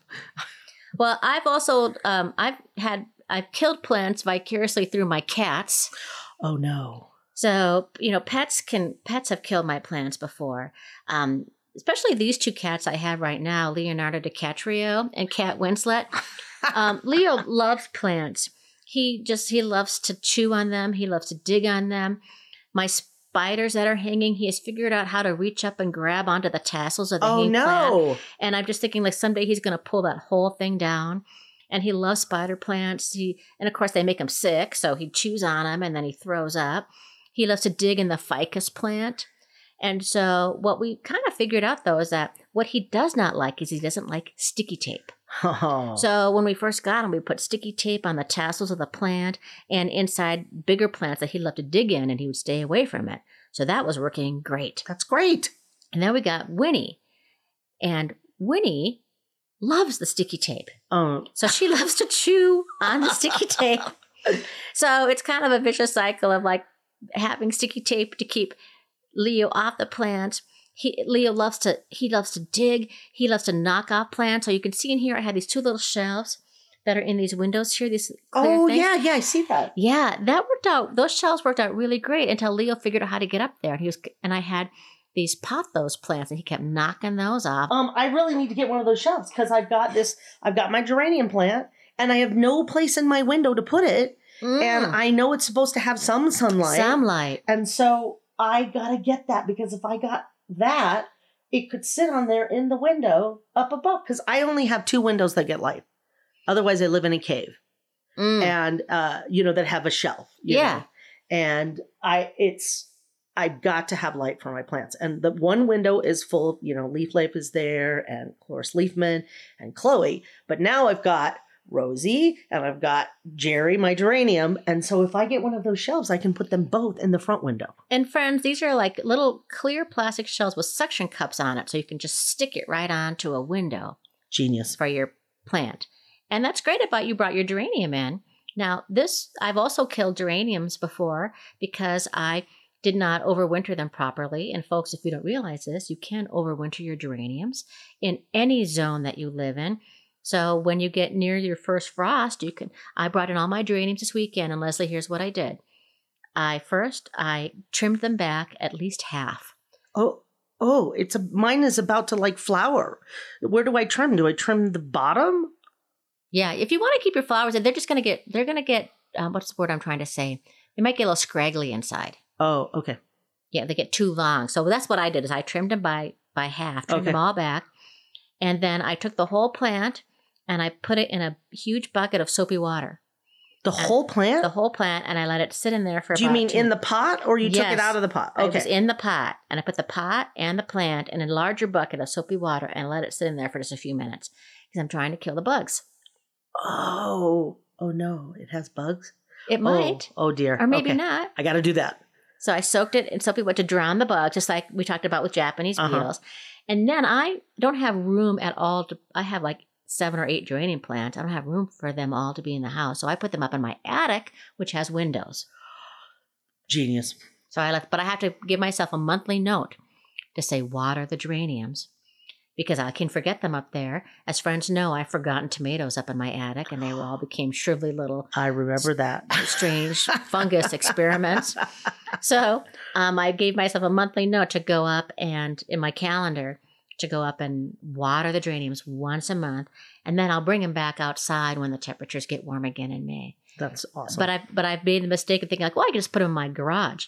Well, I've also, um, I've had, I've killed plants vicariously through my cats. Oh, no. So, you know, pets can, pets have killed my plants before. Um, especially these two cats I have right now, Leonardo DiCatrio and Cat Winslet. Um, Leo loves plants. He just, he loves to chew on them. He loves to dig on them. My spiders that are hanging. He has figured out how to reach up and grab onto the tassels of the oh, hanging no. plant. And I'm just thinking, like, someday he's going to pull that whole thing down. And he loves spider plants. He, and of course, they make him sick. So he chews on them and then he throws up. He loves to dig in the ficus plant. And so what we kind of figured out, though, is that what he does not like is he doesn't like sticky tape. Oh. So when we first got him, we put sticky tape on the tassels of the plant and inside bigger plants that he loved to dig in, and he would stay away from it. So that was working great. That's great. And then we got Winnie. And Winnie loves the sticky tape. Oh. So she loves to chew on the sticky tape. So it's kind of a vicious cycle of like having sticky tape to keep Leo off the plant. He, Leo loves to, he loves to dig. He loves to knock off plants. So you can see in here, I had these two little shelves that are in these windows here. These clear Oh, things. yeah, yeah, I see that. Yeah, that worked out. Those shelves worked out really great until Leo figured out how to get up there. And he was, and I had these pothos plants, and he kept knocking those off. Um, I really need to get one of those shelves because I've got this, I've got my geranium plant, and I have no place in my window to put it. Mm. And I know it's supposed to have some sunlight. Sunlight. And so I got to get that because if I got... that it could sit on there in the window up above because I only have two windows that get light. Otherwise, I live in a cave, mm. and uh, you know that have a shelf. You yeah, know? And I it's I've got to have light for my plants, and the one window is full of, you know, Leaf Leif is there and Cloris Leachman and Chloe, but now I've got Rosie and I've got Jerry, my geranium. And so if I get one of those shelves, I can put them both in the front window. And friends, these are like little clear plastic shelves with suction cups on it. So you can just stick it right onto a window. Genius. For your plant. And that's great about you brought your geranium in. Now this, I've also killed geraniums before because I did not overwinter them properly. And folks, if you don't realize this, you can overwinter your geraniums in any zone that you live in. So when you get near your first frost, you can, I brought in all my geraniums this weekend, and Leslie, here's what I did. I first, I trimmed them back at least half. Oh, oh, it's a, mine is about to like flower. Where do I trim? Do I trim the bottom? Yeah. If you want to keep your flowers, they're just going to get, they're going to get, um, what's the word I'm trying to say? They might get a little scraggly inside. Oh, okay. Yeah. They get too long. So that's what I did is I trimmed them by, by half, trimmed okay. them all back. And then I took the whole plant. And I put it in a huge bucket of soapy water. The and whole plant? The whole plant. And I let it sit in there for about two Do you mean two. in the pot or you yes, took it out of the pot? Okay. It was in the pot. And I put the pot and the plant in a larger bucket of soapy water and let it sit in there for just a few minutes. Because I'm trying to kill the bugs. Oh. Oh, no. It has bugs? It might. Oh, oh dear. Or maybe okay. not. I got to do that. So I soaked it in soapy water to drown the bugs, just like we talked about with Japanese uh-huh. beetles. And then I don't have room at all. To, I have like... seven or eight geranium plants. I don't have room for them all to be in the house. So I put them up in my attic, which has windows. Genius. So I left, but I have to give myself a monthly note to say, water the geraniums because I can forget them up there. As friends know, I've forgotten tomatoes up in my attic and they all became shrivelly little. I remember that. Strange fungus experiments. So um, I gave myself a monthly note to go up and in my calendar to go up and water the geraniums once a month, and then I'll bring them back outside when the temperatures get warm again in May. That's awesome. But I've, but I've made the mistake of thinking like, well, I can just put them in my garage.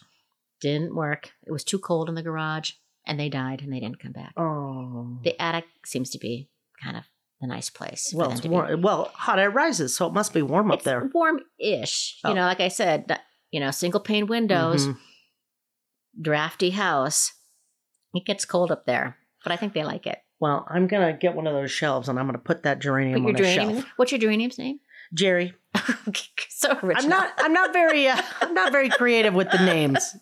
Didn't work. It was too cold in the garage, and they died, and they didn't come back. Oh. The attic seems to be kind of a nice place. Well, it's warm. Well, hot air rises, so it must be warm up there. It's warm-ish. Oh. You know, like I said, you know, single-pane windows, mm-hmm. drafty house. It gets cold up there. But I think they like it. Well, I'm going to get one of those shelves, and I'm going to put that geranium put on the shelf. What's your geranium's name? Jerry. So original. I'm not, I'm not very, uh, I'm not very creative with the names.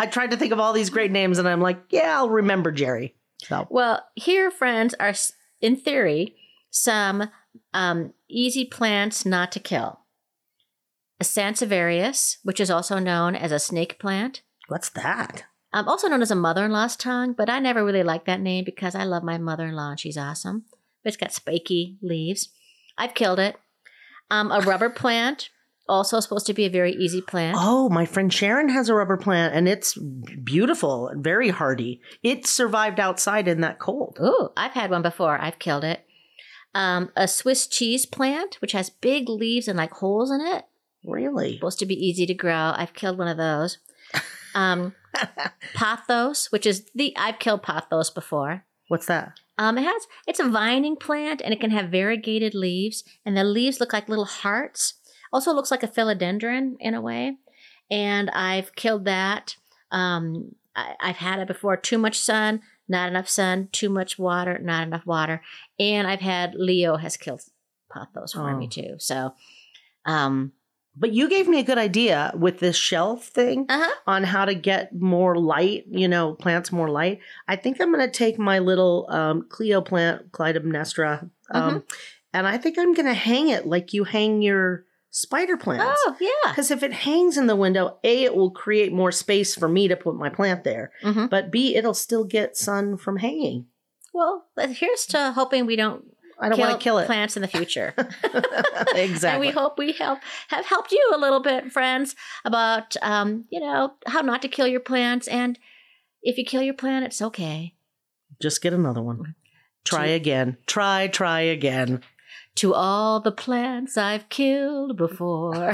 I tried to think of all these great names, and I'm like, yeah, I'll remember Jerry. So. Well, here, friends, are, in theory, some um, easy plants not to kill. A Sansevieria, which is also known as a snake plant. What's that? Um, also known as a mother-in-law's tongue, but I never really liked that name because I love my mother-in-law and she's awesome. But it's got spiky leaves. I've killed it. Um, a rubber plant, also supposed to be a very easy plant. Oh, my friend Sharon has a rubber plant and it's beautiful and very hardy. It survived outside in that cold. Ooh, I've had one before. I've killed it. Um, a Swiss cheese plant, which has big leaves and like holes in it. Really? Supposed to be easy to grow. I've killed one of those. Um, pothos, which is the, I've killed pothos before. What's that? Um, it has, it's a vining plant and it can have variegated leaves and the leaves look like little hearts. Also, it looks like a philodendron in a way. And I've killed that. Um, I, I've had it before. Too much sun, not enough sun, too much water, not enough water. And I've had Leo has killed pothos for oh. me too. So, um, but you gave me a good idea with this shelf thing uh-huh. on how to get more light, you know, plants more light. I think I'm going to take my little um, Cleo plant, Clytemnestra, um, mm-hmm. and I think I'm going to hang it like you hang your spider plants. Oh, yeah. Because if it hangs in the window, A, it will create more space for me to put my plant there, mm-hmm. but B, it'll still get sun from hanging. Well, here's to hoping we don't. I don't kill want to kill it. Plants in the future. Exactly. And we hope we help have helped you a little bit, friends, about um, you know, how not to kill your plants. And if you kill your plant, it's okay. Just get another one. Try to, again. Try, try again. To all the plants I've killed before.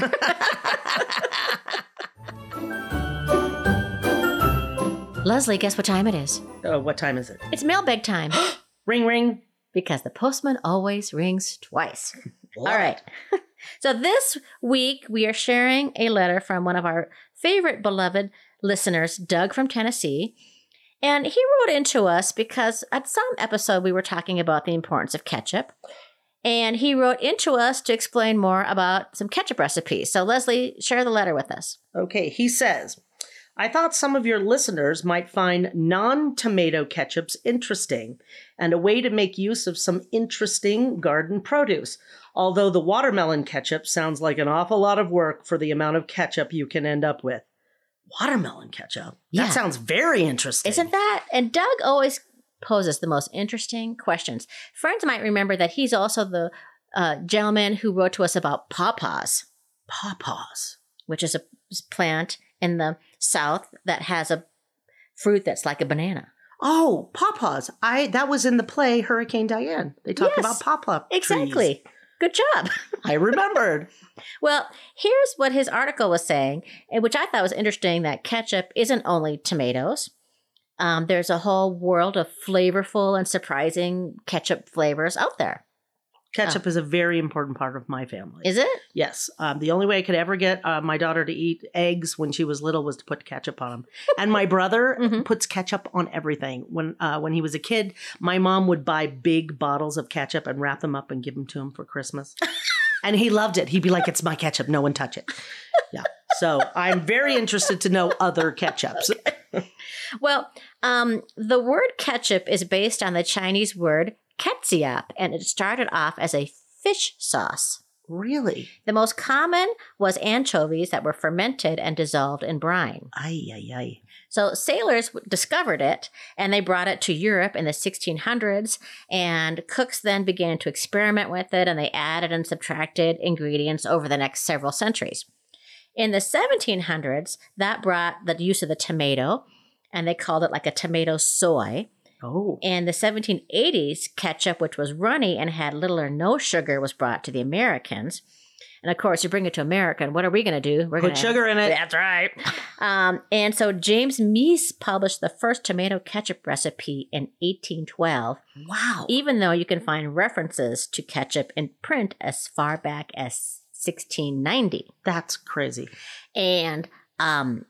Leslie, guess what time it is? Oh, what time is it? It's mailbag time. Ring, ring. Because the postman always rings twice. What? All right. So this week we are sharing a letter from one of our favorite beloved listeners, Doug from Tennessee. And he wrote into us because at some episode we were talking about the importance of ketchup. And he wrote into us to explain more about some ketchup recipes. So Leslie, share the letter with us. Okay. He says, I thought some of your listeners might find non-tomato ketchups interesting and a way to make use of some interesting garden produce, although the watermelon ketchup sounds like an awful lot of work for the amount of ketchup you can end up with. Watermelon ketchup? Yeah. That sounds very interesting. Isn't that? And Doug always poses the most interesting questions. Friends might remember that he's also the uh, gentleman who wrote to us about pawpaws. Pawpaws. Which is a plant in the South that has a fruit that's like a banana. Oh, pawpaws. I that was in the play Hurricane Diane. They talked yes, about pawpaw trees. Exactly. Good job. I remembered. Well, here's what his article was saying, which I thought was interesting, that ketchup isn't only tomatoes. Um, there's a whole world of flavorful and surprising ketchup flavors out there. Ketchup oh. is a very important part of my family. Is it? Yes. Um, the only way I could ever get uh, my daughter to eat eggs when she was little was to put ketchup on them. And my brother mm-hmm. puts ketchup on everything. When uh, when he was a kid, my mom would buy big bottles of ketchup and wrap them up and give them to him for Christmas. And he loved it. He'd be like, it's my ketchup. No one touch it. Yeah. So I'm very interested to know other ketchups. Okay. Well, um, the word ketchup is based on the Chinese word ketchup, and it started off as a fish sauce. Really? The most common was anchovies that were fermented and dissolved in brine. Ay, ay, ay. So sailors discovered it, and they brought it to Europe in the sixteen hundreds, and cooks then began to experiment with it, and they added and subtracted ingredients over the next several centuries. In the seventeen hundreds, that brought the use of the tomato, and they called it like a tomato soy. Oh. In the seventeen eighties, ketchup, which was runny and had little or no sugar, was brought to the Americans. And, of course, you bring it to America, and what are we going to do? We're going to put sugar in it. That's right. Um, and so James Meese published the first tomato ketchup recipe in eighteen twelve. Wow. Even though you can find references to ketchup in print as far back as sixteen ninety. That's crazy. And um,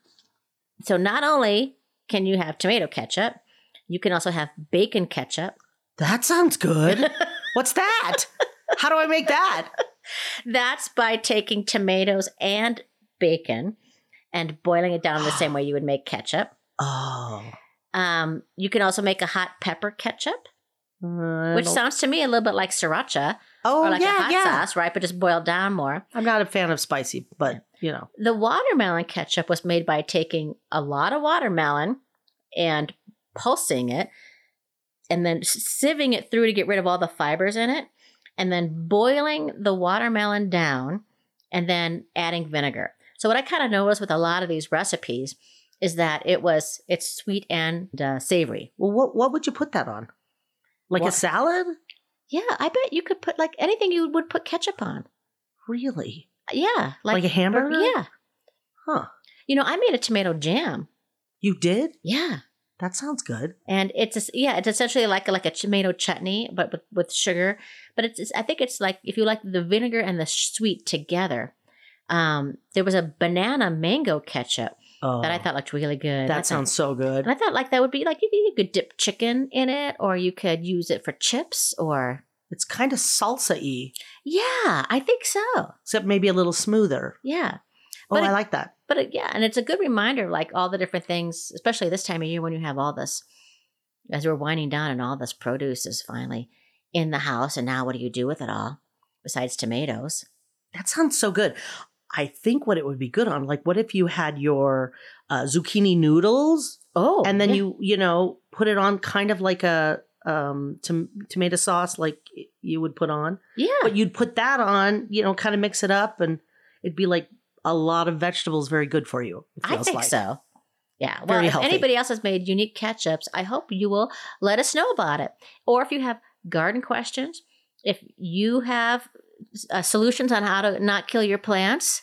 so not only can you have tomato ketchup, you can also have bacon ketchup. That sounds good. What's that? How do I make that? That's by taking tomatoes and bacon and boiling it down the same way you would make ketchup. Oh. Um, you can also make a hot pepper ketchup, uh, which sounds to me a little bit like sriracha. Oh, or like yeah, a hot yeah. sauce, right? But just boiled down more. I'm not a fan of spicy, but, you know. The watermelon ketchup was made by taking a lot of watermelon and pulsing it and then sieving it through to get rid of all the fibers in it, and then boiling the watermelon down and then adding vinegar. So what I kind of noticed with a lot of these recipes is that it was it's sweet and uh, savory. Well, what what would you put that on? Like what? A salad? Yeah, I bet you could put like anything you would put ketchup on. Really? Yeah, like, like a hamburger. Yeah. Huh. You know, I made a tomato jam You did? Yeah. That sounds good. And it's, yeah, it's essentially like, like a tomato chutney, but with, with sugar. But it's, it's, I think it's like, if you like the vinegar and the sweet together, um, there was a banana mango ketchup oh, that I thought looked really good. That, that sounds thought, so good. And I thought like that would be like, you, you could dip chicken in it, or you could use it for chips, or... It's kind of salsa-y. Yeah, I think so. Except maybe a little smoother. Yeah. Oh, but I it, like that. But it, yeah, and it's a good reminder of like all the different things, especially this time of year when you have all this, as we're winding down and all this produce is finally in the house. And now what do you do with it all besides tomatoes? That sounds so good. I think what it would be good on, like what if you had your uh, zucchini noodles? Oh. And then yeah. you, you know, put it on kind of like a... Um, tom- tomato sauce like you would put on. Yeah. But you'd put that on, you know, kind of mix it up, and it'd be like a lot of vegetables. Very good for you. I think like. so. Yeah. Very well, if healthy. Anybody else has made unique ketchups, I hope you will let us know about it. Or if you have garden questions, if you have uh, solutions on how to not kill your plants.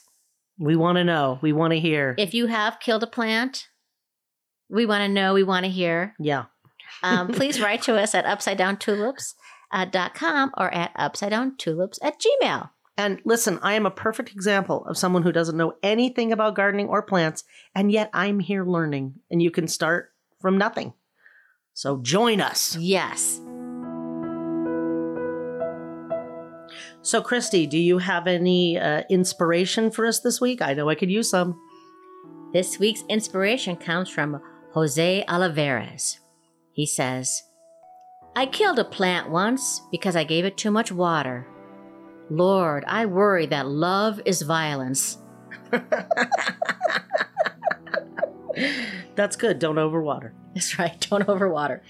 We want to know. We want to hear. If you have killed a plant, we want to know. We want to hear. Yeah. um, please write to us at upside down tulips dot com or at upside down tulips at gmail. And listen, I am a perfect example of someone who doesn't know anything about gardening or plants, and yet I'm here learning, and you can start from nothing. So join us. Yes. So Christy, do you have any uh, inspiration for us this week? I know I could use some. This week's inspiration comes from Jose Olivares. He says, I killed a plant once because I gave it too much water. Lord, I worry that love is violence. That's good. Don't overwater. That's right. Don't overwater.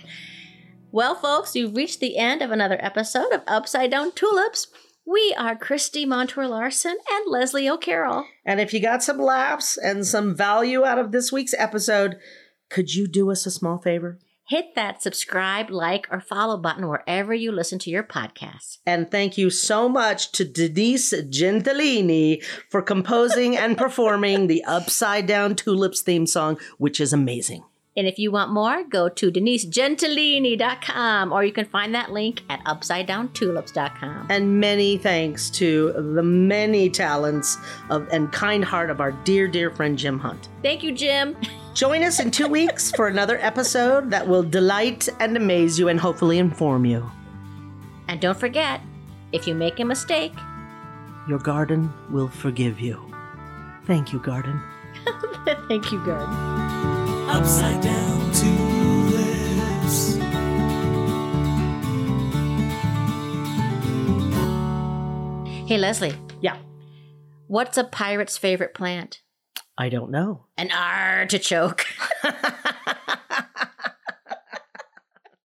Well, folks, you've reached the end of another episode of Upside Down Tulips. We are Christy Montour-Larsen and Leslie O'Carroll. And if you got some laughs and some value out of this week's episode, could you do us a small favor? Hit that subscribe, like, or follow button wherever you listen to your podcast. And thank you so much to Denise Gentilini for composing and performing the Upside Down Tulips theme song, which is amazing. And if you want more, go to denise gentilini dot com, or you can find that link at upside down tulips dot com. And many thanks to the many talents of and kind heart of our dear, dear friend, Jim Hunt. Thank you, Jim. Join us in two weeks for another episode that will delight and amaze you and hopefully inform you. And don't forget, if you make a mistake, your garden will forgive you. Thank you, garden. Thank you, garden. Upside down tulips. Hey, Leslie. Yeah. What's a pirate's favorite plant? I don't know. An artichoke.